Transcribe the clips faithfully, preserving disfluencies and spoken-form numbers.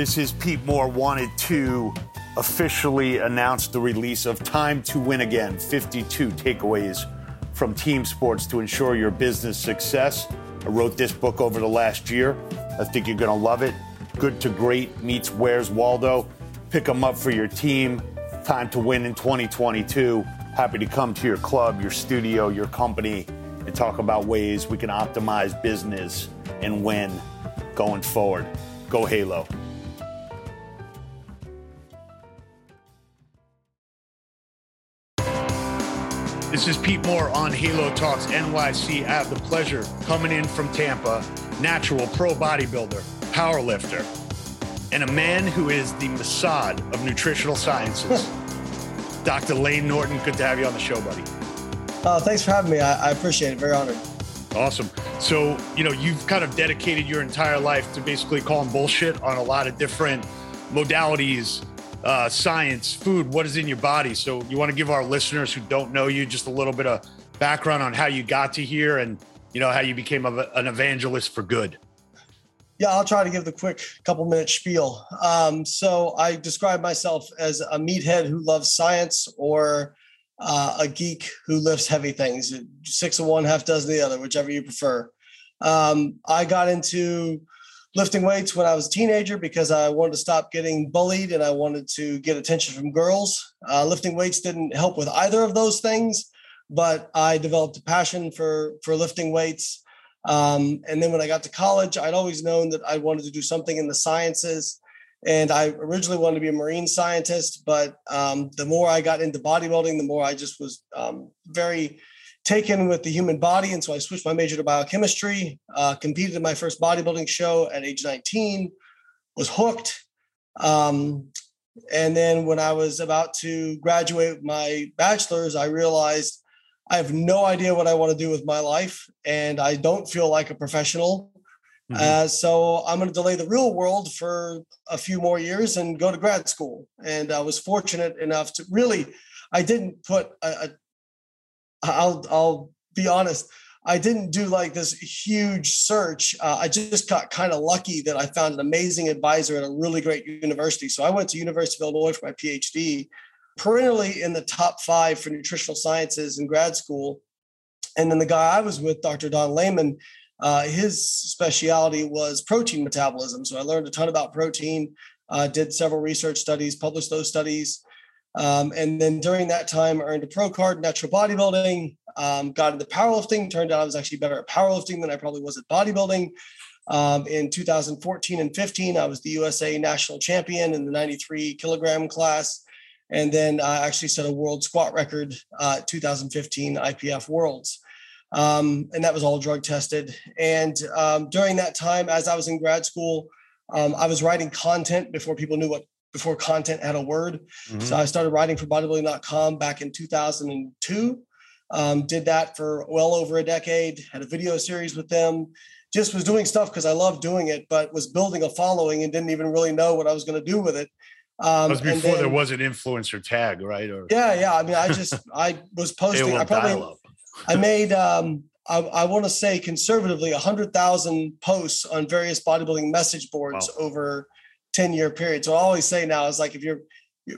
This is Pete Moore wanted to officially announce the release of Time to Win Again, fifty-two Takeaways from Team Sports to Ensure Your Business Success. I wrote this book over the last year. I think you're going to love it. Good to Great meets Where's Waldo. Pick them up for your team. Time to win in twenty twenty-two. Happy to come to your club, your studio, your company, and talk about ways we can optimize business and win going forward. Go Halo. This is Pete Moore on Halo Talks N Y C. I have the pleasure coming in from Tampa, natural pro bodybuilder, power lifter, and a man who is the Mossad of nutritional sciences. Doctor Layne Norton, good to have you on the show, buddy. Uh, thanks for having me. I, I appreciate it. Very honored. Awesome. So, you know, you've kind of dedicated your entire life to basically calling bullshit on a lot of different modalities, uh, science, food, what is in your body. So you want to give our listeners who don't know you just a little bit of background on how you got to here and, you know, how you became a, an evangelist for good. Yeah, I'll try to give the quick couple minute spiel. Um, so I describe myself as a meathead who loves science or uh, a geek who lifts heavy things, six of one, half dozen of the other, whichever you prefer. Um, I got into lifting weights when I was a teenager because I wanted to stop getting bullied and I wanted to get attention from girls. Uh, lifting weights didn't help with either of those things, but I developed a passion for, for lifting weights. Um, and then when I got to college, I'd always known that I wanted to do something in the sciences. And I originally wanted to be a marine scientist, but um, the more I got into bodybuilding, the more I just was um, very taken with the human body. And so I switched my major to biochemistry, uh, competed in my first bodybuilding show at age nineteen, was hooked. Um, and then when I was about to graduate my bachelor's, I realized I have no idea what I want to do with my life, and I don't feel like a professional. Uh, so I'm going to delay the real world for a few more years and go to grad school. And I was fortunate enough to really, I didn't put, a, a, I'll, I'll be honest. I didn't do like this huge search. Uh, I just got kind of lucky that I found an amazing advisor at a really great university. So I went to University of Illinois for my PhD, perennially in the top five for nutritional sciences in grad school. And then the guy I was with, Doctor Don Layman, Uh, his specialty was protein metabolism. So I learned a ton about protein, uh, did several research studies, published those studies. Um, and then during that time, earned a pro card, natural bodybuilding, um, got into powerlifting. Turned out I was actually better at powerlifting than I probably was at bodybuilding. Um, in two thousand fourteen and fifteen, I was the U S A national champion in the ninety-three kilogram class. And then I actually set a world squat record, uh, two thousand fifteen I P F Worlds. Um, and that was all drug tested. And um, during that time, as I was in grad school, um, I was writing content before people knew what, before content had a word. Mm-hmm. So I started writing for bodybuilding dot com back in two thousand two, um, did that for well over a decade, had a video series with them, just was doing stuff because I loved doing it, but was building a following and didn't even really know what I was going to do with it. Um, that was before and then, there was an influencer tag, right? Or Yeah, yeah. I mean, I just, I was posting, I probably... I made, um, I, I want to say conservatively, one hundred thousand posts on various bodybuilding message boards wow. over ten-year period. So I always say now is like if you're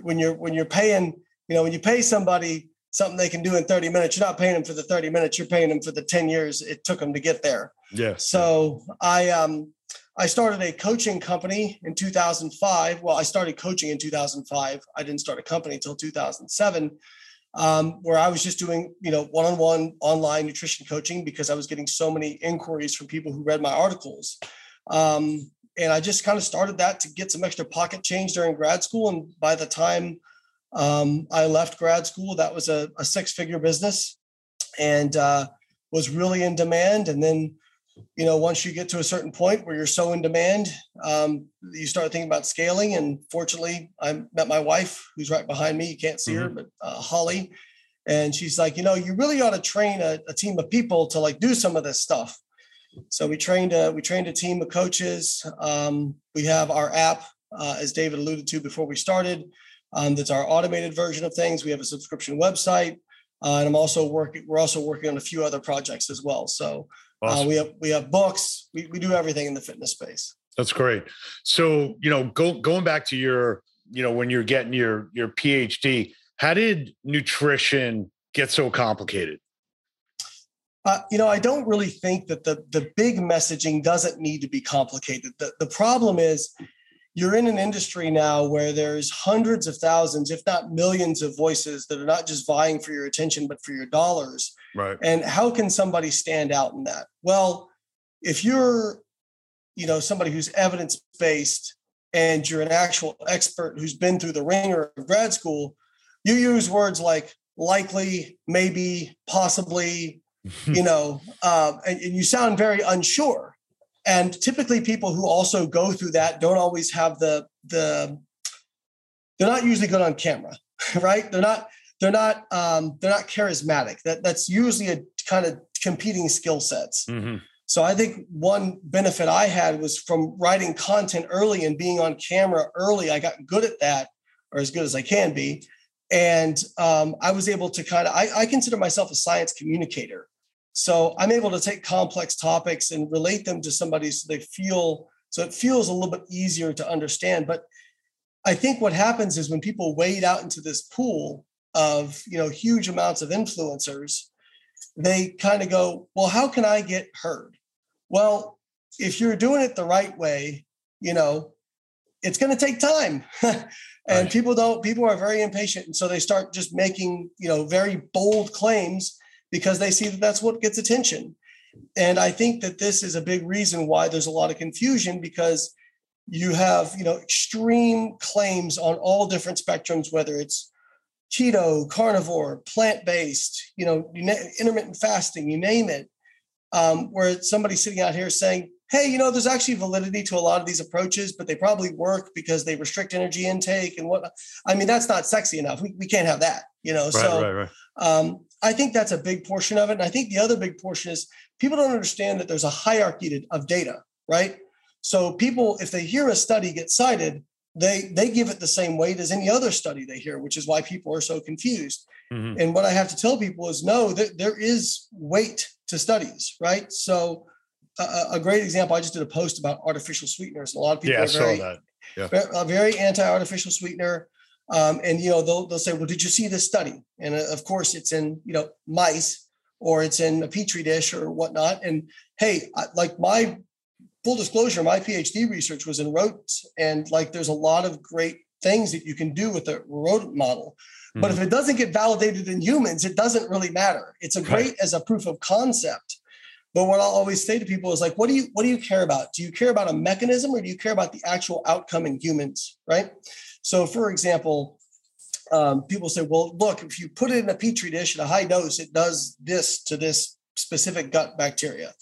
when you're when you're paying, you know, when you pay somebody something they can do in thirty minutes, you're not paying them for the thirty minutes. You're paying them for the ten years it took them to get there. Yeah. So I um, I started a coaching company in two thousand five. Well, I started coaching in two thousand five. I didn't start a company until two thousand seven. Um, where I was just doing, you know, one-on-one online nutrition coaching because I was getting so many inquiries from people who read my articles. Um, and I just kind of started that to get some extra pocket change during grad school. And by the time um, I left grad school, that was a, a six-figure business and uh, was really in demand. And then, you know, once you get to a certain point where you're so in demand, um, you start thinking about scaling. And fortunately, I met my wife, who's right behind me. You can't see mm-hmm. her, but uh, Holly. And she's like, you know, you really ought to train a, a team of people to like do some of this stuff. So we trained a, we trained a team of coaches. Um, we have our app, uh, as David alluded to before we started. Um, that's our automated version of things. We have a subscription website. Uh, and I'm also working, we're also working on a few other projects as well. So awesome. uh, we have, we have books, we, we do everything in the fitness space. That's great. So, you know, go, going back to your, you know, when you're getting your, your PhD, how did nutrition get so complicated? Uh, you know, I don't really think that the, the big messaging doesn't need to be complicated. The, the problem is you're in an industry now where there's hundreds of thousands, if not millions of voices that are not just vying for your attention, but for your dollars. Right. And how can somebody stand out in that? Well, if you're, you know, somebody who's evidence-based and you're an actual expert who's been through the ringer of grad school, you use words like likely, maybe, possibly, you know, uh, and, and you sound very unsure. And typically people who also go through that don't always have the, the, they're not usually good on camera, right? They're not, they're not, um, they're not charismatic. That that's usually a kind of competing skill sets. Mm-hmm. So I think one benefit I had was from writing content early and being on camera early. I got good at that, or as good as I can be. And um, I was able to kind of, I, I consider myself a science communicator. So I'm able to take complex topics and relate them to somebody so they feel, so it feels a little bit easier to understand. But I think what happens is when people wade out into this pool of, you know, huge amounts of influencers, they kind of go, well, how can I get heard? Well, if you're doing it the right way, you know, it's going to take time. and right. people don't, people are very impatient. And so they start just making, you know, very bold claims because they see that that's what gets attention. And I think that this is a big reason why there's a lot of confusion, because you have, you know, extreme claims on all different spectrums, whether it's keto, carnivore, plant-based, you know, intermittent fasting, you name it, um, where somebody's sitting out here saying, hey, you know, there's actually validity to a lot of these approaches, but they probably work because they restrict energy intake and what, I mean, that's not sexy enough. We, we can't have that, you know? Right, so right, right. Um, I think that's a big portion of it. And I think the other big portion is people don't understand that there's a hierarchy to, of data, right? So people, if they hear a study get cited, they, they give it the same weight as any other study they hear, which is why people are so confused. Mm-hmm. And what I have to tell people is no, there, there is weight to studies, right? So a great example, I just did a post about artificial sweeteners. A lot of people yeah, are very, saw that. Yeah. very anti-artificial sweetener. Um, and, you know, they'll, they'll say, well, did you see this study? And uh, of course it's in, you know, mice or it's in a Petri dish or whatnot. And hey, I, like my full disclosure, my PhD research was in rodents. And like, there's a lot of great things that you can do with a rodent model, mm-hmm. but if it doesn't get validated in humans, it doesn't really matter. It's a great right. as a proof of concept. But what I'll always say to people is like, what do you, what do you care about? Do you care about a mechanism or do you care about the actual outcome in humans? Right. So for example, um, people say, well, look, if you put it in a Petri dish at a high dose, it does this to this specific gut bacteria.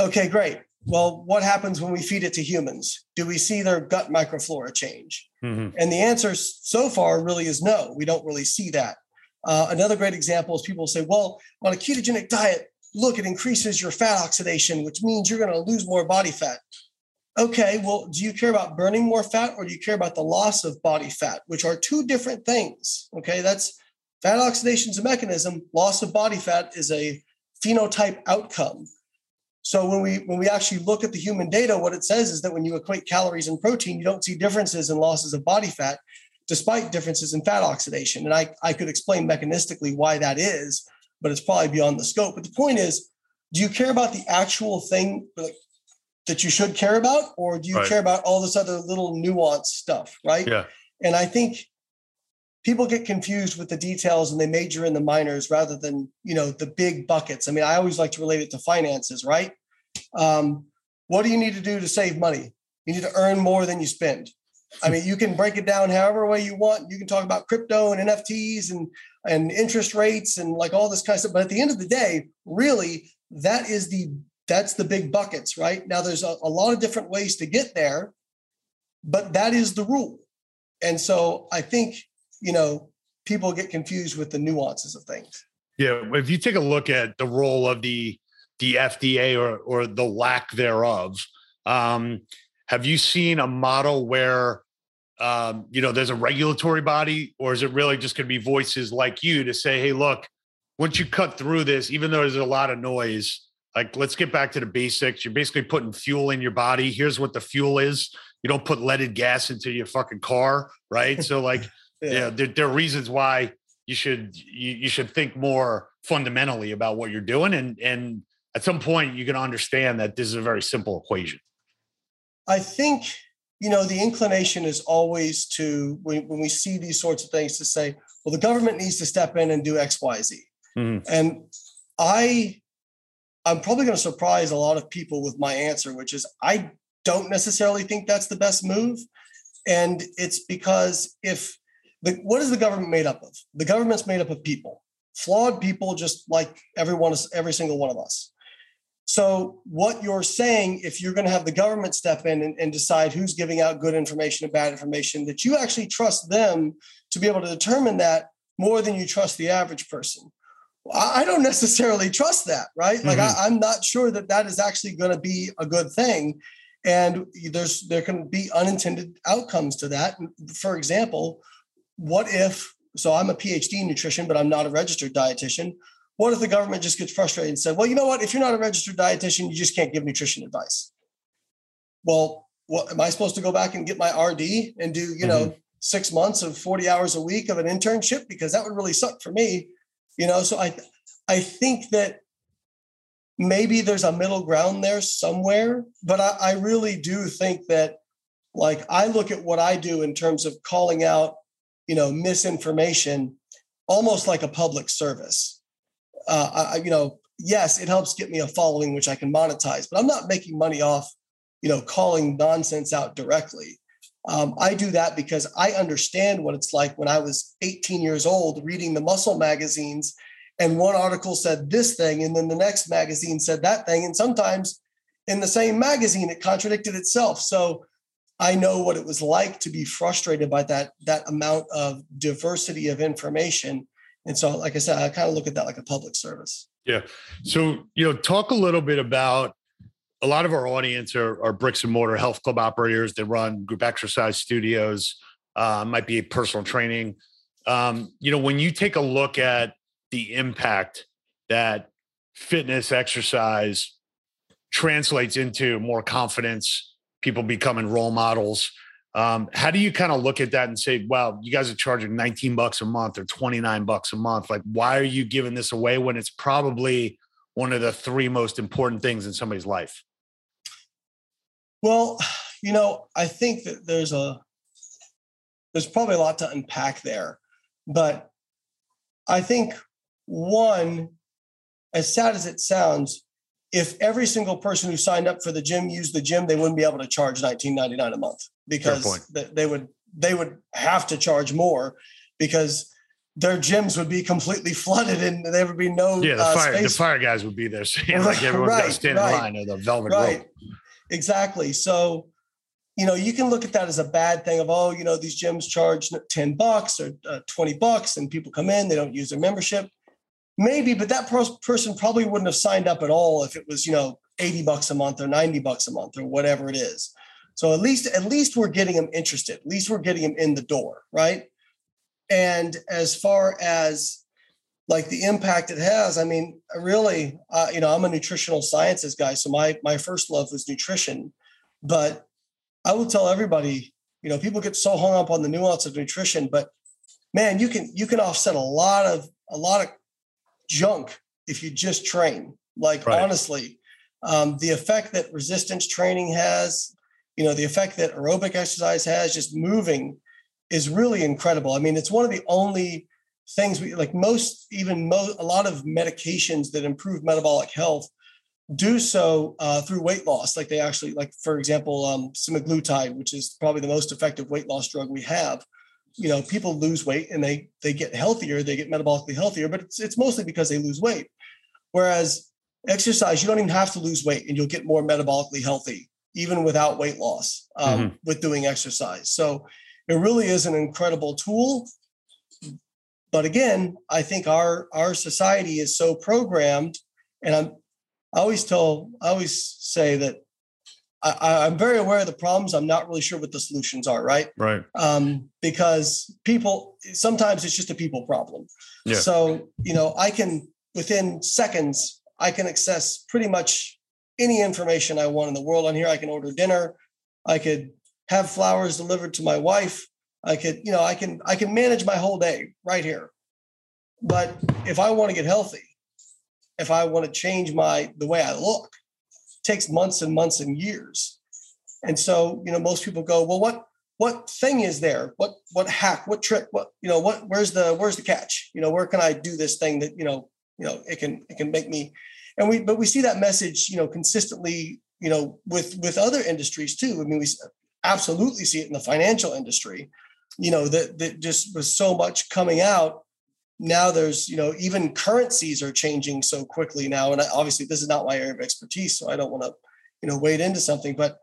Okay, great. Well, what happens when we feed it to humans? Do we see their gut microflora change? Mm-hmm. And the answer so far really is no, we don't really see that. Uh, another great example is people say, well, on a ketogenic diet, look, it increases your fat oxidation, which means you're going to lose more body fat. Okay, well, do you care about burning more fat or do you care about the loss of body fat, which are two different things? Okay, that's fat oxidation is a mechanism. Loss of body fat is a phenotype outcome. So when we when we actually look at the human data, what it says is that when you equate calories and protein, you don't see differences in losses of body fat, despite differences in fat oxidation. And I, I could explain mechanistically why that is, but it's probably beyond the scope. But the point is, do you care about the actual thing that you should care about? Or do you right. care about all this other little nuanced stuff? Right. Yeah. And I think people get confused with the details and they major in the minors rather than, you know, the big buckets. I mean, I always like to relate it to finances, right? Um, what do you need to do to save money? You need to earn more than you spend. I mean, you can break it down however way you want. You can talk about crypto and N F Ts and, and interest rates and like all this kind of stuff. But at the end of the day, really, that is the, that's the big buckets, right? Now there's a, a lot of different ways to get there, but that is the rule. And so I think, you know, people get confused with the nuances of things. Yeah. If you take a look at the role of the, the F D A or, or the lack thereof, um, have you seen a model where, um, you know, there's a regulatory body, or is it really just going to be voices like you to say, hey, look, once you cut through this, even though there's a lot of noise, Like, let's get back to the basics. You're basically putting fuel in your body. Here's what the fuel is. You don't put leaded gas into your fucking car, right? So like, yeah, yeah there, there are reasons why you should, you, you should think more fundamentally about what you're doing. And, and at some point you're going to understand that this is a very simple equation. I think, you know, the inclination is always to, when, when we see these sorts of things, to say, well, the government needs to step in and do X, Y, Z. Mm-hmm. And I, I'm probably going to surprise a lot of people with my answer, which is I don't necessarily think that's the best move. And it's because if the, what is the government made up of? The government's made up of people, flawed people, just like everyone, every single one of us. So what you're saying, if you're going to have the government step in and, and decide who's giving out good information and bad information, that you actually trust them to be able to determine that more than you trust the average person. I don't necessarily trust that, right? Like, mm-hmm. I, I'm not sure that that is actually going to be a good thing. And there's, there can be unintended outcomes to that. For example, what if, so I'm a PhD in nutrition, but I'm not a registered dietitian. What if the government just gets frustrated and said, well, you know what, if you're not a registered dietitian, you just can't give nutrition advice. Well, what, am I supposed to go back and get my R D and do, you mm-hmm. know, six months of forty hours a week of an internship? Because that would really suck for me. You know, so I, I think that maybe there's a middle ground there somewhere, but I, I really do think that, like, I look at what I do in terms of calling out, you know, misinformation, almost like a public service. Uh, I, you know, yes, it helps get me a following, which I can monetize, but I'm not making money off, you know, calling nonsense out directly. Um, I do that because I understand what it's like when I was eighteen years old reading the muscle magazines, and one article said this thing, and then the next magazine said that thing. And sometimes in the same magazine, it contradicted itself. So I know what it was like to be frustrated by that, that amount of diversity of information. And so, like I said, I kind of look at that like a public service. Yeah. So, you know, talk a little bit about, a lot of our audience are, are bricks and mortar health club operators that run group exercise studios, uh, might be personal training. Um, you know, when you take a look at the impact that fitness exercise translates into more confidence, people becoming role models. Um, how do you kind of look at that and say, wow, you guys are charging nineteen bucks a month or twenty-nine bucks a month. Like, why are you giving this away when it's probably one of the three most important things in somebody's life? Well, you know, I think that there's a, there's probably a lot to unpack there, but I think one, as sad as it sounds, if every single person who signed up for the gym used the gym, they wouldn't be able to charge nineteen ninety-nine a month, because they would, they would have to charge more, because their gyms would be completely flooded and there would be no yeah, the, uh, fire, space. The fire guys would be there. Saying, like, everyone right, got to stand right, in line or the velvet right. rope. Exactly. So, you know, you can look at that as a bad thing of, oh, you know, these gyms charge ten bucks or uh, twenty bucks and people come in, they don't use their membership. Maybe, but that pers- person probably wouldn't have signed up at all if it was, you know, eighty bucks a month or ninety bucks a month or whatever it is. So at least, at least we're getting them interested. At least we're getting them in the door. Right. And as far as like the impact it has, I mean, really, uh, you know, I'm a nutritional sciences guy. So my, my first love was nutrition, but I will tell everybody, you know, people get so hung up on the nuance of nutrition, but man, you can, you can offset a lot of, a lot of junk if you just train. Like, right. honestly, um, the effect that resistance training has, you know, the effect that aerobic exercise has, just moving, is really incredible. I mean, it's one of the only things we like most, even mo- a lot of medications that improve metabolic health do so uh, through weight loss. Like they actually, like, for example, um, semaglutide, which is probably the most effective weight loss drug we have, you know, people lose weight and they, they get healthier, they get metabolically healthier, but it's, it's mostly because they lose weight. Whereas exercise, you don't even have to lose weight and you'll get more metabolically healthy, even without weight loss, um, mm-hmm. with doing exercise. So it really is an incredible tool. But again, I think our, our society is so programmed, and I'm, I always tell, I always say that I, I'm very aware of the problems. I'm not really sure what the solutions are. Right. Right. Um, because people, sometimes it's just a people problem. Yeah. So, you know, I can, within seconds, I can access pretty much any information I want in the world on here. I can order dinner. I could have flowers delivered to my wife. I could, you know, I can, I can manage my whole day right here. But if I want to get healthy, if I want to change my, the way I look, it takes months and months and years. And so, you know, most people go, well, what, what thing is there? What, what hack, what trick, what, you know, what, where's the, where's the catch? You know, where can I do this thing that, you know, you know, it can, it can make me, and we, but we see that message, you know, consistently, you know, with, with other industries too. I mean, we absolutely see it in the financial industry, you know, that, that just was so much coming out. Now there's, you know, even currencies are changing so quickly now. And I, obviously this is not my area of expertise, so I don't want to, you know, wade into something, but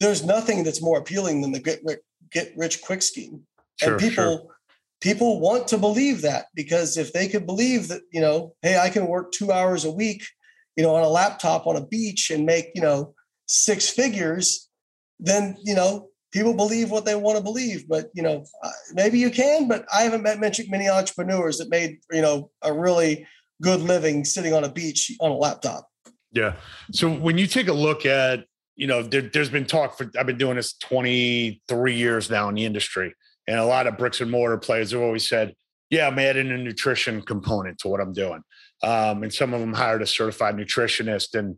there's nothing that's more appealing than the get rich, get rich quick scheme. Sure, and people, sure. people want to believe that, because if they could believe that, you know, hey, I can work two hours a week, you know, on a laptop on a beach and make, you know, six figures, then, you know, people believe what they want to believe. But, you know, maybe you can, but I haven't met many entrepreneurs that made, you know, a really good living sitting on a beach on a laptop. Yeah. So when you take a look at, you know, there, there's been talk for, I've been doing this twenty-three years now in the industry, and a lot of bricks and mortar players have always said, yeah, I'm adding a nutrition component to what I'm doing. Um, and some of them hired a certified nutritionist, and,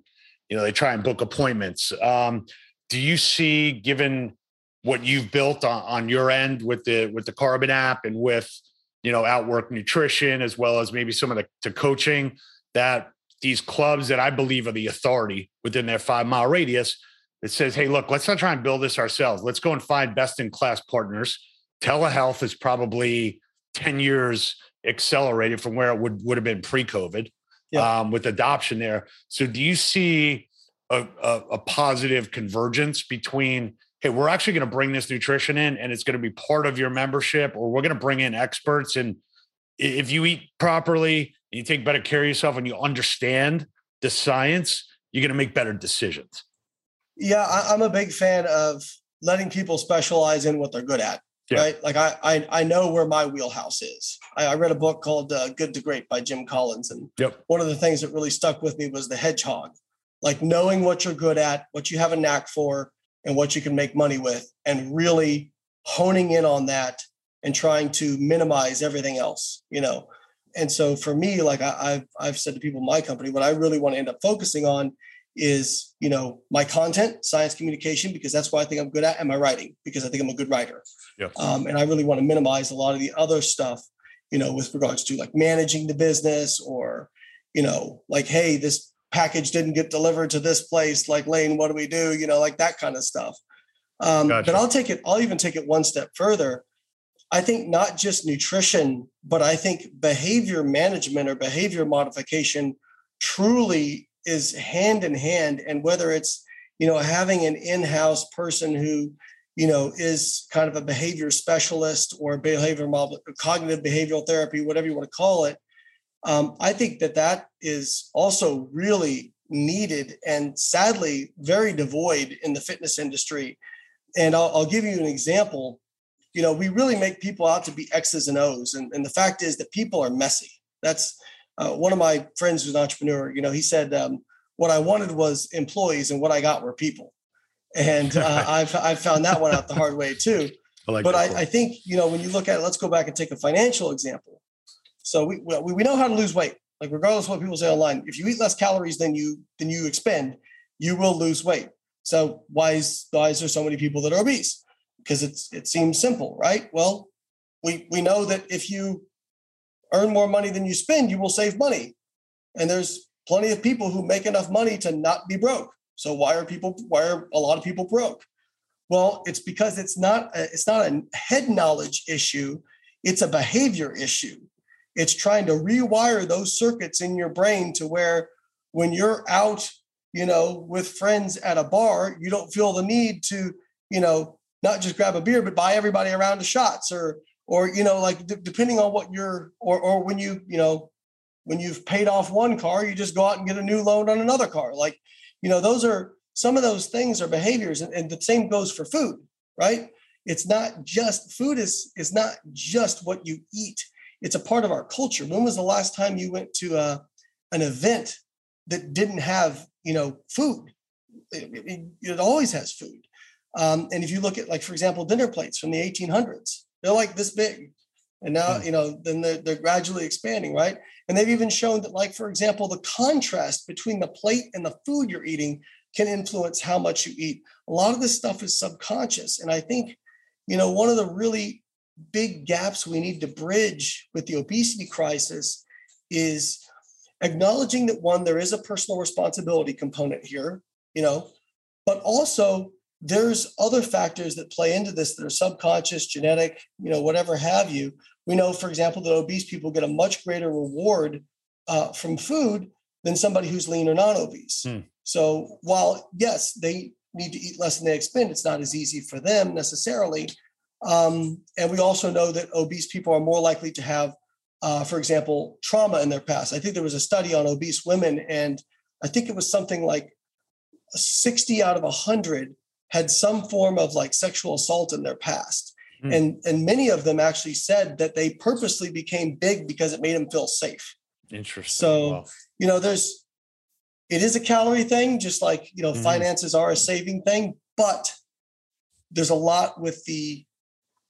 you know, they try and book appointments. Um, do you see, given what you've built on, on your end with the, with the Carbon app and with, you know, Outwork Nutrition, as well as maybe some of the, the coaching, that these clubs that I believe are the authority within their five mile radius that says, hey, look, let's not try and build this ourselves. Let's go and find best in class partners. Telehealth is probably ten years accelerated from where it would, would have been pre-COVID, yeah. um, with adoption there. So do you see a, a, a positive convergence between, hey, we're actually going to bring this nutrition in and it's going to be part of your membership, or we're going to bring in experts, and if you eat properly, you take better care of yourself, and you understand the science, you're going to make better decisions? Yeah, I'm a big fan of letting people specialize in what they're good at, yeah. right? Like I, I I know where my wheelhouse is. I, I read a book called uh, Good to Great by Jim Collins. And yep. one of the things that really stuck with me was the hedgehog, like knowing what you're good at, what you have a knack for, and what you can make money with, and really honing in on that and trying to minimize everything else, you know? And so for me, like I, I've, I've said to people in my company, what I really want to end up focusing on is, you know, my content, science communication, because that's what I think I'm good at, and my writing, because I think I'm a good writer. Yeah. Um, and I really want to minimize a lot of the other stuff, you know, with regards to like managing the business, or, you know, like, hey, this package didn't get delivered to this place. Like, Layne, what do we do? You know, like that kind of stuff. Um, gotcha. But I'll take it, I'll even take it one step further. I think not just nutrition, but I think behavior management or behavior modification truly is hand in hand. And whether it's, you know, having an in-house person who, you know, is kind of a behavior specialist or behavior model, cognitive behavioral therapy, whatever you want to call it. Um, I think that that is also really needed and sadly very devoid in the fitness industry. And I'll, I'll give you an example. You know, we really make people out to be X's and O's. And, and the fact is that people are messy. That's uh, one of my friends who's an entrepreneur. You know, he said, um, what I wanted was employees and what I got were people. And uh, I've, I've found that one out the hard way too. I like but I, I think, you know, when you look at it, let's go back and take a financial example. So we, we, we know how to lose weight. Like regardless of what people say online, if you eat less calories than you, than you expend, you will lose weight. So why is, why is there so many people that are obese? Because it's, it seems simple, right? Well, we, we know that if you earn more money than you spend, you will save money. And there's plenty of people who make enough money to not be broke. So why are people, why are a lot of people broke? Well, it's because it's not, a, it's not a head knowledge issue. It's a behavior issue. It's trying to rewire those circuits in your brain to where when you're out, you know, with friends at a bar, you don't feel the need to, you know, not just grab a beer, but buy everybody a round of shots, or, or, you know, like d- depending on what you're, or, or when you, you know, when you've paid off one car, you just go out and get a new loan on another car. Like, you know, those are some of those things are behaviors, and, and the same goes for food, right? It's not just food is, is not just what you eat. It's a part of our culture. When was the last time you went to a, an event that didn't have, you know, food. It, it, it always has food. Um, and if you look at, like, for example, dinner plates from the eighteen hundreds, they're like this big. And now, you know, then they're, they're gradually expanding, right? And they've even shown that, like, for example, the contrast between the plate and the food you're eating can influence how much you eat. A lot of this stuff is subconscious. And I think, you know, one of the really big gaps we need to bridge with the obesity crisis is acknowledging that, one, there is a personal responsibility component here, you know, but also there's other factors that play into this that are subconscious, genetic, you know, whatever have you. We know, for example, that obese people get a much greater reward uh, from food than somebody who's lean or non-obese. Hmm. So while, yes, they need to eat less than they expend, it's not as easy for them necessarily. Um, and we also know that obese people are more likely to have, uh, for example, trauma in their past. I think there was a study on obese women, and I think it was something like sixty out of one hundred had some form of, like, sexual assault in their past. Mm. And, and many of them actually said that they purposely became big because it made them feel safe. Interesting. So, wow. you know, there's, it is a calorie thing, just like, you know, mm. finances are a saving thing, but there's a lot with the,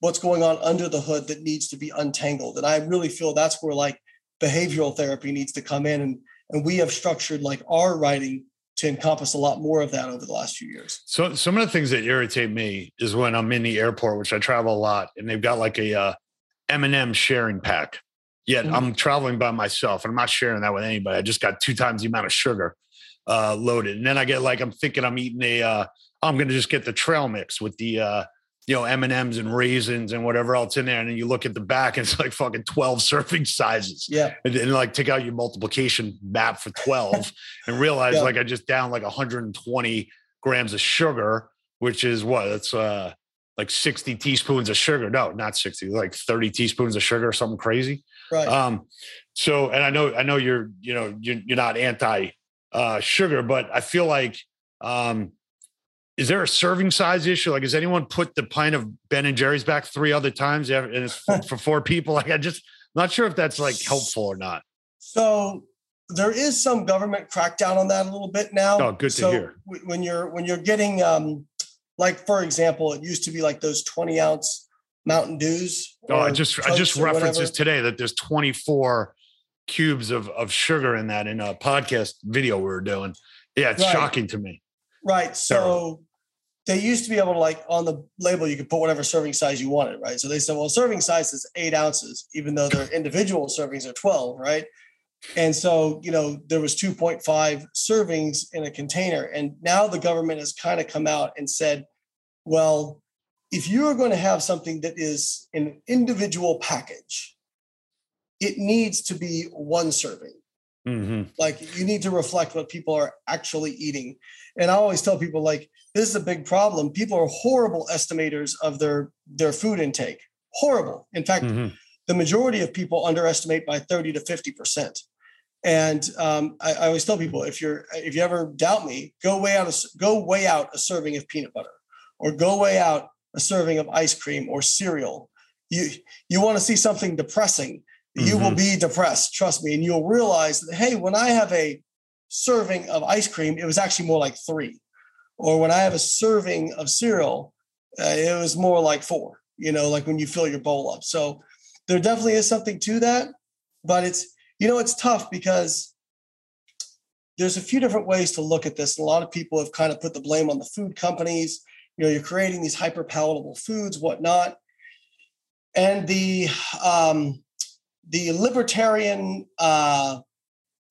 what's going on under the hood that needs to be untangled. And I really feel that's where, like, behavioral therapy needs to come in. And, and we have structured, like, our writing to encompass a lot more of that over the last few years. So some of the things that irritate me is when I'm in the airport, which I travel a lot, and they've got like a uh, M and M sharing pack. Yet mm-hmm. I'm traveling by myself, and I'm not sharing that with anybody. I just got two times the amount of sugar uh, loaded. And then I get like, I'm thinking I'm eating a, uh, I'm going to just get the trail mix with the, uh, you know, M and M's and raisins and whatever else in there. And then you look at the back, and it's like fucking twelve serving sizes. Yeah. And then, like, take out your multiplication map for twelve and realize yeah. like I just downed like one hundred twenty grams of sugar, which is what? It's uh, like sixty teaspoons of sugar. No, not sixty, like thirty teaspoons of sugar or something crazy. Right. Um, so, and I know, I know you're, you know, you're, you're not anti uh, sugar, but I feel like, um, is there a serving size issue? Like, has anyone put the pint of Ben and Jerry's back three other times and it's for four people? Like, I just not sure if that's like helpful or not. So there is some government crackdown on that a little bit now. Oh, good so to hear. When you're, when you're getting, um, like, for example, it used to be like those twenty ounce Mountain Dews. Oh, I just, I just referenced this today that there's twenty-four cubes of, of sugar in that in a podcast video we were doing. Yeah. It's right. shocking to me. Right. So, so they used to be able to, like, on the label, you could put whatever serving size you wanted, right? So they said, well, serving size is eight ounces, even though their individual servings are twelve, right? And so, you know, there was two point five servings in a container. And now the government has kind of come out and said, well, if you are going to have something that is an individual package, it needs to be one serving. Mm-hmm. Like, you need to reflect what people are actually eating. And I always tell people, like, this is a big problem. People are horrible estimators of their, their food intake. Horrible. In fact, mm-hmm. the majority of people underestimate by thirty to fifty percent. And um, I, I always tell people, if you're, if you ever doubt me, go weigh out, a, go weigh out a serving of peanut butter, or go weigh out a serving of ice cream or cereal. You, you want to see something depressing. You mm-hmm. will be depressed, trust me. And you'll realize that, hey, when I have a serving of ice cream, it was actually more like three. Or when I have a serving of cereal, uh, it was more like four, you know, like when you fill your bowl up. So there definitely is something to that. But it's, you know, it's tough because there's a few different ways to look at this. A lot of people have kind of put the blame on the food companies. You know, you're creating these hyper palatable foods, whatnot. And the, um, the libertarian uh,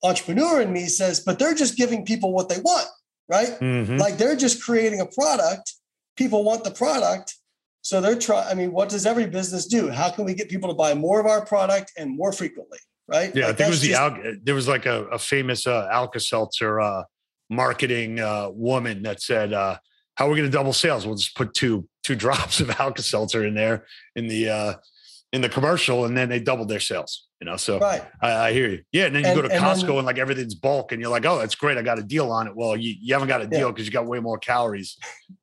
entrepreneur in me says, but they're just giving people what they want, right? Mm-hmm. Like, they're just creating a product. People want the product. So they're trying, I mean, what does every business do? How can we get people to buy more of our product and more frequently, right? Yeah, like, I think it was the, just- Al- there was like a, a famous uh, Alka-Seltzer uh, marketing uh, woman that said, uh, how are we going to double sales? We'll just put two, two drops of Alka-Seltzer in there in the, uh, in the commercial, and then they doubled their sales, you know? So right. I, I hear you. Yeah. And then you and, go to and Costco then, and like everything's bulk and you're like, oh, that's great. I got a deal on it. Well, you, you haven't got a deal because yeah. you got way more calories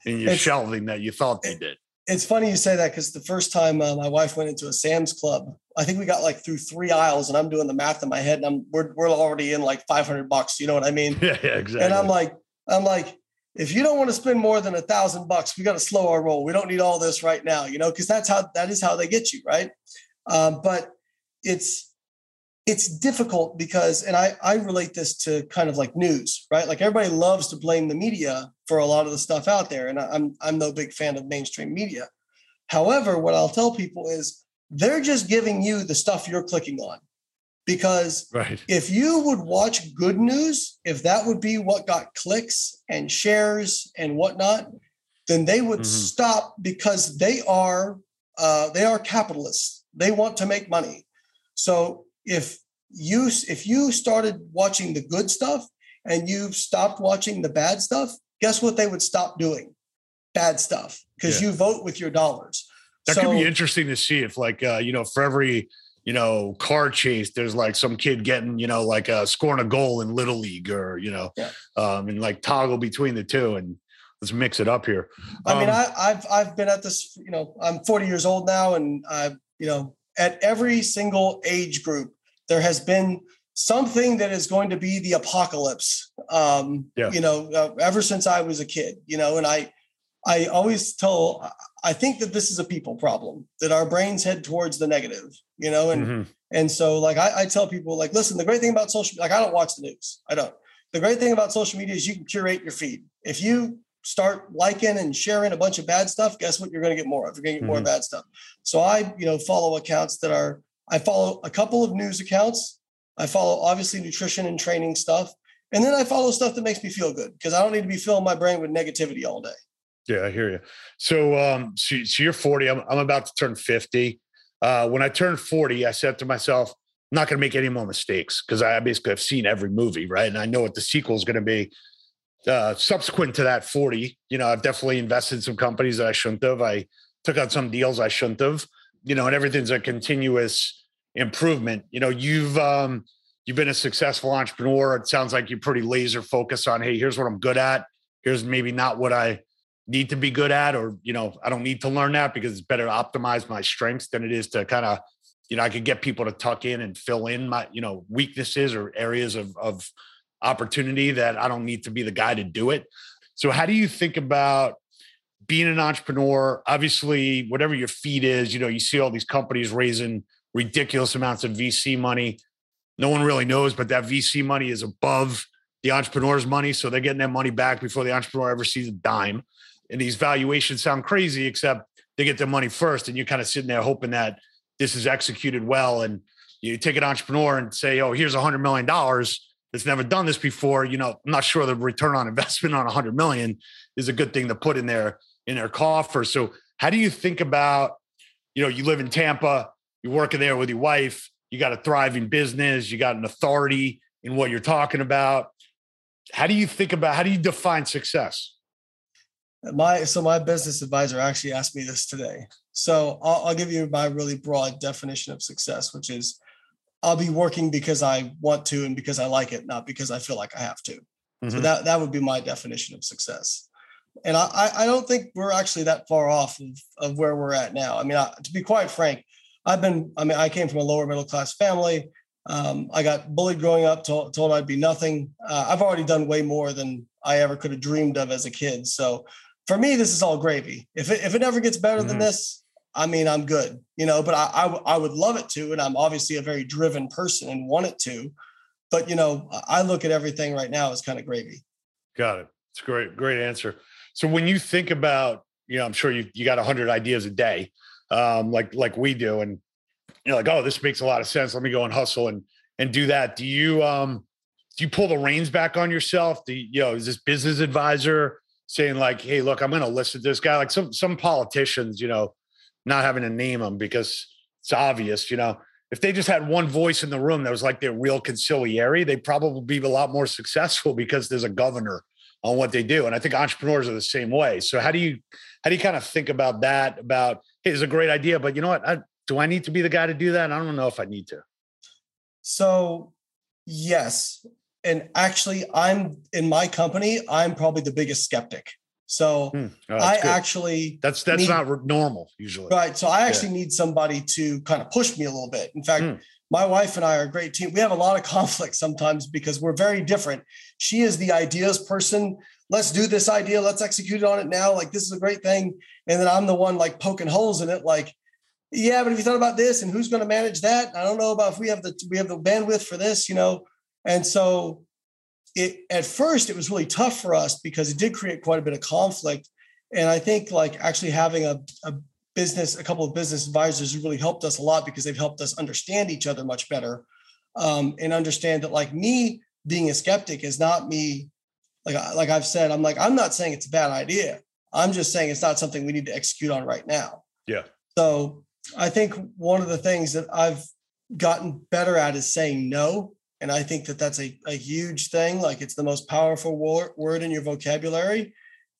in your shelving that you thought you did. It's funny you say that, because the first time uh, my wife went into a Sam's Club, I think we got like through three aisles, and I'm doing the math in my head, and I'm we're we're already in like five hundred bucks. You know what I mean? Yeah, yeah, exactly. And I'm like, I'm like, if you don't want to spend more than a thousand bucks, we got to slow our roll. We don't need all this right now, you know, because that's how that is how they get you, right? Um, but it's it's difficult because, and I I relate this to kind of like news, right? Like everybody loves to blame the media for a lot of the stuff out there, and I'm I'm no big fan of mainstream media. However, what I'll tell people is they're just giving you the stuff you're clicking on, because right. if you would watch good news, if that would be what got clicks and shares and whatnot, then they would mm-hmm. stop, because they are uh, they are capitalists. They want to make money. So if you if you started watching the good stuff and you've stopped watching the bad stuff, guess what they would stop doing? Bad stuff, because yeah. you vote with your dollars. That so, could be interesting to see if, like, uh, you know, for every, you know, car chase, there's like some kid getting, you know, like uh, scoring a goal in Little League, or, you know, yeah. um, and like toggle between the two and let's mix it up here. I um, mean, I, I've I've been at this, you know, I'm forty years old now, and I've, you know, at every single age group, there has been something that is going to be the apocalypse, um, yeah. you know, uh, ever since I was a kid, you know, and I, I always tell, I think that this is a people problem, that our brains head towards the negative, you know? And, mm-hmm. and so like, I, I tell people, like, listen, the great thing about social, like, I don't watch the news. I don't. The great thing about social media is you can curate your feed. If you start liking and sharing a bunch of bad stuff, guess what? You're going to get more of, you're going to get mm-hmm. more bad stuff. So I, you know, follow accounts that are, I follow a couple of news accounts. I follow obviously nutrition and training stuff. And then I follow stuff that makes me feel good, because I don't need to be filling my brain with negativity all day. Yeah, I hear you. So, um, so, so you're forty. I'm, I'm about to turn fifty. Uh, when I turned forty, I said to myself, I'm not going to make any more mistakes, because I basically have seen every movie, right? And I know what the sequel is going to be. Uh, subsequent to that forty, you know, I've definitely invested in some companies that I shouldn't have. I took out some deals I shouldn't have, you know, and everything's a continuous improvement. You know, you've, um, you've been a successful entrepreneur. It sounds like you're pretty laser focused on, hey, here's what I'm good at. Here's maybe not what I need to be good at, or, you know, I don't need to learn that, because it's better to optimize my strengths than it is to kind of, you know, I could get people to tuck in and fill in my, you know, weaknesses or areas of, of opportunity that I don't need to be the guy to do it. So how do you think about being an entrepreneur? Obviously, whatever your feed is, you know, you see all these companies raising ridiculous amounts of V C money. No one really knows, but that V C money is above the entrepreneur's money. So they're getting their money back before the entrepreneur ever sees a dime. And these valuations sound crazy, except they get their money first. And you're kind of sitting there hoping that this is executed well. And you take an entrepreneur and say, oh, here's a hundred million dollars that's never done this before. You know, I'm not sure the return on investment on a hundred million is a good thing to put in their, in their coffer. So how do you think about, you know, you live in Tampa, you're working there with your wife, you got a thriving business, you got an authority in what you're talking about. How do you think about, how do you define success? My so my business advisor actually asked me this today. So I'll, I'll give you my really broad definition of success, which is I'll be working because I want to and because I like it, not because I feel like I have to. Mm-hmm. So that, that would be my definition of success. And I, I don't think we're actually that far off of, of where we're at now. I mean, I, to be quite frank, I've been, I mean, I came from a lower middle class family. Um, I got bullied growing up, told, told I'd be nothing. Uh, I've already done way more than I ever could have dreamed of as a kid. So for me, this is all gravy. If it, if it never gets better mm-hmm. than this, I mean, I'm good, you know, but I, I, w- I would love it to. And I'm obviously a very driven person and want it to, but, you know, I look at everything right now as kind of gravy. Got it. It's a great, great answer. So when you think about, you know, I'm sure you you got a hundred ideas a day, um, like, like we do. And you're like, oh, this makes a lot of sense. Let me go and hustle and, and do that. Do you, um, do you pull the reins back on yourself? Do you, you know, is this business advisor saying like, hey, look, I'm going to listen to this guy. Like some, some politicians, you know, not having to name them because it's obvious, you know, if they just had one voice in the room that was like their real conciliary, they'd probably be a lot more successful because there's a governor on what they do. And I think entrepreneurs are the same way. So how do you, how do you kind of think about that? About, hey, it's a great idea, but you know what? I, do I need to be the guy to do that? I don't know if I need to. So yes. And actually, I'm in my company, I'm probably the biggest skeptic. So hmm. oh, I good. actually, that's, that's need, not normal usually. Right. So I actually yeah. need somebody to kind of push me a little bit. In fact, hmm. my wife and I are a great team. We have a lot of conflict sometimes because we're very different. She is the ideas person. Let's do this idea. Let's execute on it now. Like, this is a great thing. And then I'm the one like poking holes in it. Like, yeah, but if you thought about this and who's going to manage that, I don't know about if we have the, we have the bandwidth for this, you know? And so it, at first it was really tough for us because it did create quite a bit of conflict. And I think like actually having a, a business, a couple of business advisors really helped us a lot because they've helped us understand each other much better. Um, and understand that like me being a skeptic is not me. Like, like I've said, I'm like, I'm not saying it's a bad idea. I'm just saying it's not something we need to execute on right now. Yeah. So I think one of the things that I've gotten better at is saying no. And I think that that's a, a huge thing. Like, it's the most powerful wor- word in your vocabulary.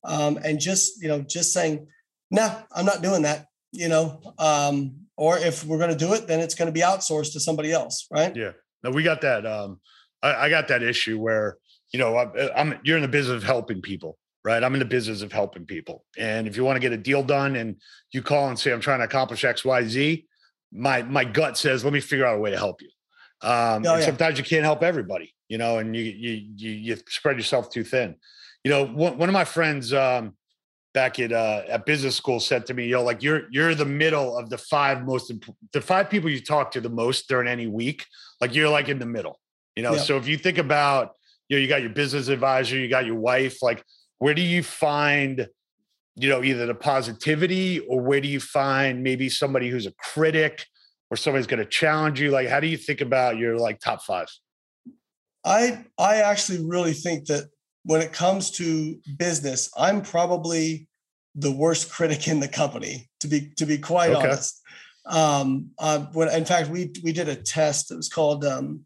Um, and just, you know, just saying, no, nah, I'm not doing that, you know, um, or if we're going to do it, then it's going to be outsourced to somebody else. Right. Yeah. No, we got that. Um, I, I got that issue where, you know, I'm, I'm, you're in the business of helping people, right? I'm in the business of helping people. And if you want to get a deal done and you call and say, I'm trying to accomplish X, Y, Z, my, my gut says, let me figure out a way to help you. Um, oh, yeah. Sometimes you can't help everybody, you know, and you, you, you, you spread yourself too thin. You know, one, one of my friends, um, back at, uh, at business school said to me, you know, like you're, you're the middle of the five most, imp- the five people you talk to the most during any week. Like you're like in the middle, you know? Yeah. So if you think about, you know, you got your business advisor, you got your wife, like where do you find, you know, either the positivity or where do you find maybe somebody who's a critic or somebody's going to challenge you? Like, how do you think about your like top five? I, I actually really think that when it comes to business, I'm probably the worst critic in the company, to be, to be quite okay. honest. Um, uh, when, in fact, we, we did a test. It was called um,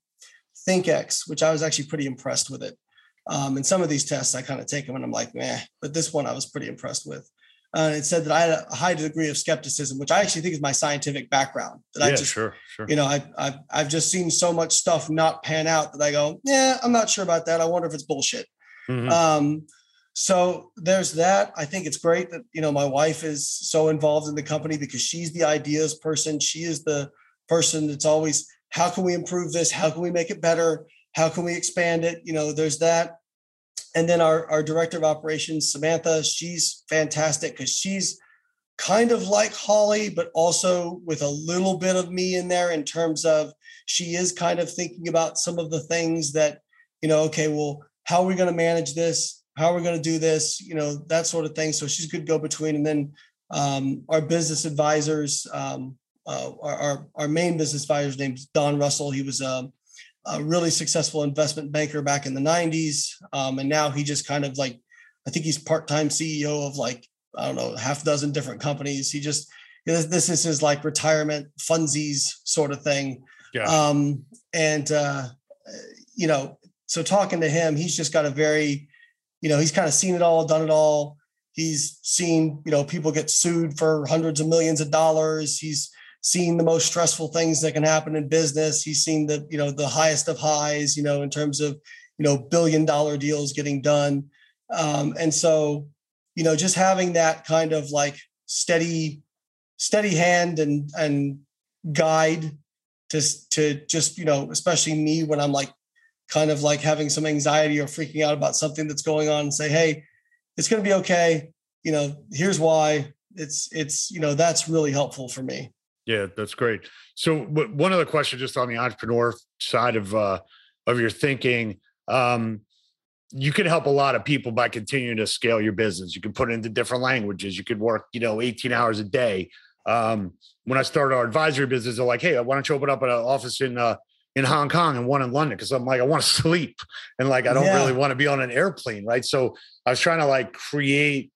ThinkX, which I was actually pretty impressed with it. Um, and some of these tests, I kind of take them and I'm like, meh, but this one I was pretty impressed with. Uh, it said that I had a high degree of skepticism, which I actually think is my scientific background. That yeah, I just, sure, sure. you know, I, I've, I've just seen so much stuff not pan out that I go, yeah, I'm not sure about that. I wonder if it's bullshit. Mm-hmm. Um, so there's that. I think it's great that, you know, my wife is so involved in the company because she's the ideas person. She is the person that's always, how can we improve this? How can we make it better? How can we expand it? You know, there's that. And then our, our director of operations, Samantha, she's fantastic because she's kind of like Holly, but also with a little bit of me in there in terms of she is kind of thinking about some of the things that, you know, okay, well, how are we going to manage this? How are we going to do this? You know, that sort of thing. So she's a good go-between. And then um, our business advisors, um, uh, our, our, our main business advisor's name is Don Russell. He was a, a really successful investment banker back in the nineties. Um, and now he just kind of like, I think he's part-time C E O of like, I don't know, half a dozen different companies. He just, this is his like retirement funsies sort of thing. Yeah. Um, and, uh, you know, so talking to him, he's just got a very, you know, he's kind of seen it all, done it all. He's seen, you know, people get sued for hundreds of millions of dollars. He's seen the most stressful things that can happen in business. He's seen the, you know, the highest of highs, you know, in terms of, you know, billion dollar deals getting done. Um, and so, you know, just having that kind of like steady, steady hand and, and guide to, to just, you know, especially me when I'm like, kind of like having some anxiety or freaking out about something that's going on and say, hey, it's going to be okay. You know, here's why it's, it's, you know, that's really helpful for me. Yeah, that's great. So w- one other question, just on the entrepreneur side of, uh, of your thinking, um, you can help a lot of people by continuing to scale your business. You can put it into different languages. You could work, you know, eighteen hours a day. Um, when I started our advisory business, they're like, hey, why don't you open up an office in, uh, in Hong Kong and one in London. Cause I'm like, I want to sleep. And like, I don't yeah. really want to be on an airplane. Right. So I was trying to like create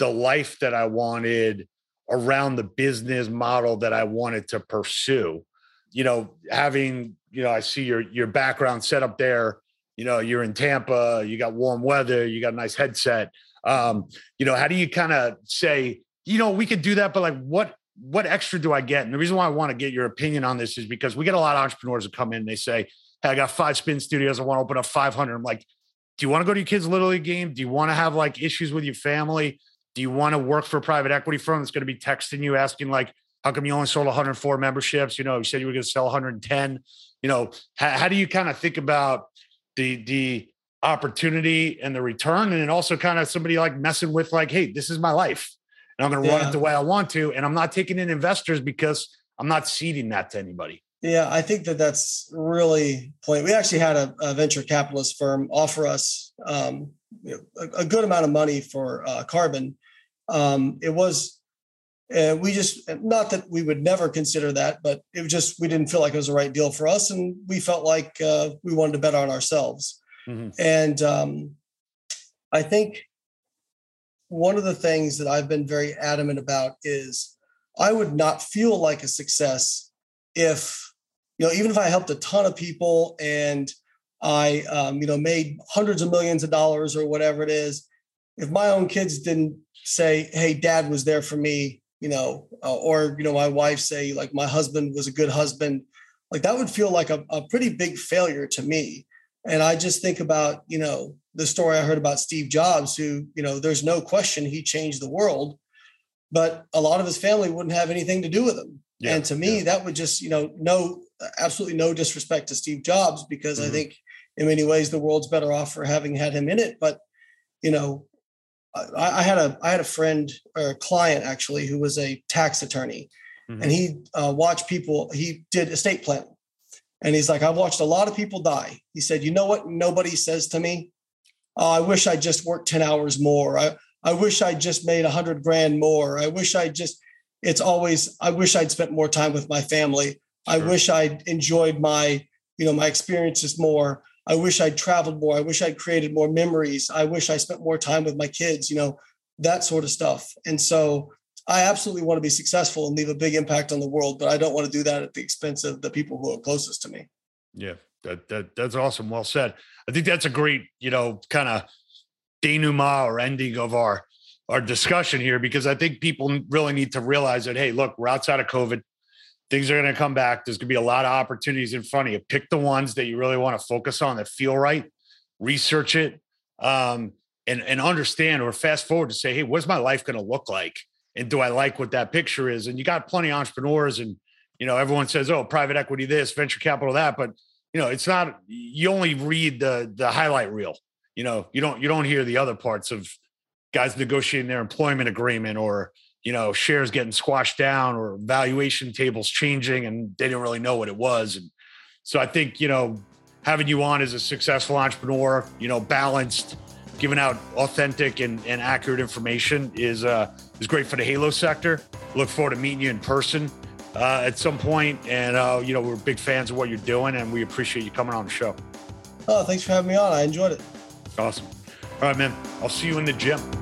the life that I wanted around the business model that I wanted to pursue, you know, having, you know, I see your, your background set up there, you know, you're in Tampa, you got warm weather, you got a nice headset. Um, you know, how do you kind of say, you know, we could do that, but like, what, what extra do I get? And the reason why I want to get your opinion on this is because we get a lot of entrepreneurs that come in and they say, hey, I got five spin studios. I want to open up five hundred. I'm like, do you want to go to your kid's Little League game? Do you want to have like issues with your family? Do you want to work for a private equity firm that's going to be texting you asking like, how come you only sold one hundred four memberships? You know, you said you were going to sell one hundred ten. You know, how, how do you kind of think about the the opportunity and the return? And then also kind of somebody like messing with like, hey, this is my life and I'm going to yeah. run it the way I want to. And I'm not taking in investors because I'm not ceding that to anybody. Yeah, I think that that's really point. We actually had a, a venture capitalist firm offer us um, you know, a, a good amount of money for uh, Carbon. Um, it was, uh, we just, not that we would never consider that, but it was just, we didn't feel like it was the right deal for us. And we felt like uh, we wanted to bet on ourselves. Mm-hmm. And um, I think one of the things that I've been very adamant about is I would not feel like a success if, you know, even if I helped a ton of people and I, um, you know, made hundreds of millions of dollars or whatever it is, if my own kids didn't say, hey, dad was there for me, you know, uh, or, you know, my wife say like my husband was a good husband, like that would feel like a, a pretty big failure to me. And I just think about, you know, the story I heard about Steve Jobs, who, you know, there's no question he changed the world, but a lot of his family wouldn't have anything to do with him. Yeah, and to me, yeah. that would just, you know, no, absolutely no disrespect to Steve Jobs, because mm-hmm. I think in many ways the world's better off for having had him in it. But, you know, I, I had a I had a friend or a client, actually, who was a tax attorney mm-hmm. and he uh, watched people. He did estate planning. And he's like, I've watched a lot of people die. He said, you know what? Nobody says to me, oh, I wish I just worked ten hours more. I, I wish I just made a hundred grand more. I wish I just. It's always, I wish I'd spent more time with my family. Sure. I wish I'd enjoyed my, you know, my experiences more. I wish I'd traveled more. I wish I'd created more memories. I wish I spent more time with my kids, you know, that sort of stuff. And so I absolutely want to be successful and leave a big impact on the world, but I don't want to do that at the expense of the people who are closest to me. Yeah, that, that that's awesome. Well said. I think that's a great, you know, kind of denouement or ending of our our discussion here, because I think people really need to realize that, hey, look, we're outside of COVID. Things are going to come back. There's going to be a lot of opportunities in front of you. Pick the ones that you really want to focus on that feel right, research it, um, and, and understand, or fast forward to say, hey, what's my life going to look like? And do I like what that picture is? And you got plenty of entrepreneurs and, you know, everyone says, oh, private equity, this, venture capital, that, but you know, it's not, you only read the the highlight reel. You know, you don't, you don't hear the other parts of guys negotiating their employment agreement, or, you know, shares getting squashed down, or valuation tables changing and they didn't really know what it was. And so I think, you know, having you on as a successful entrepreneur, you know, balanced, giving out authentic and, and accurate information is, uh, is great for the Halo sector. Look forward to meeting you in person uh, at some point. And, uh, you know, we're big fans of what you're doing and we appreciate you coming on the show. Oh, thanks for having me on. I enjoyed it. Awesome. All right, man. I'll see you in the gym.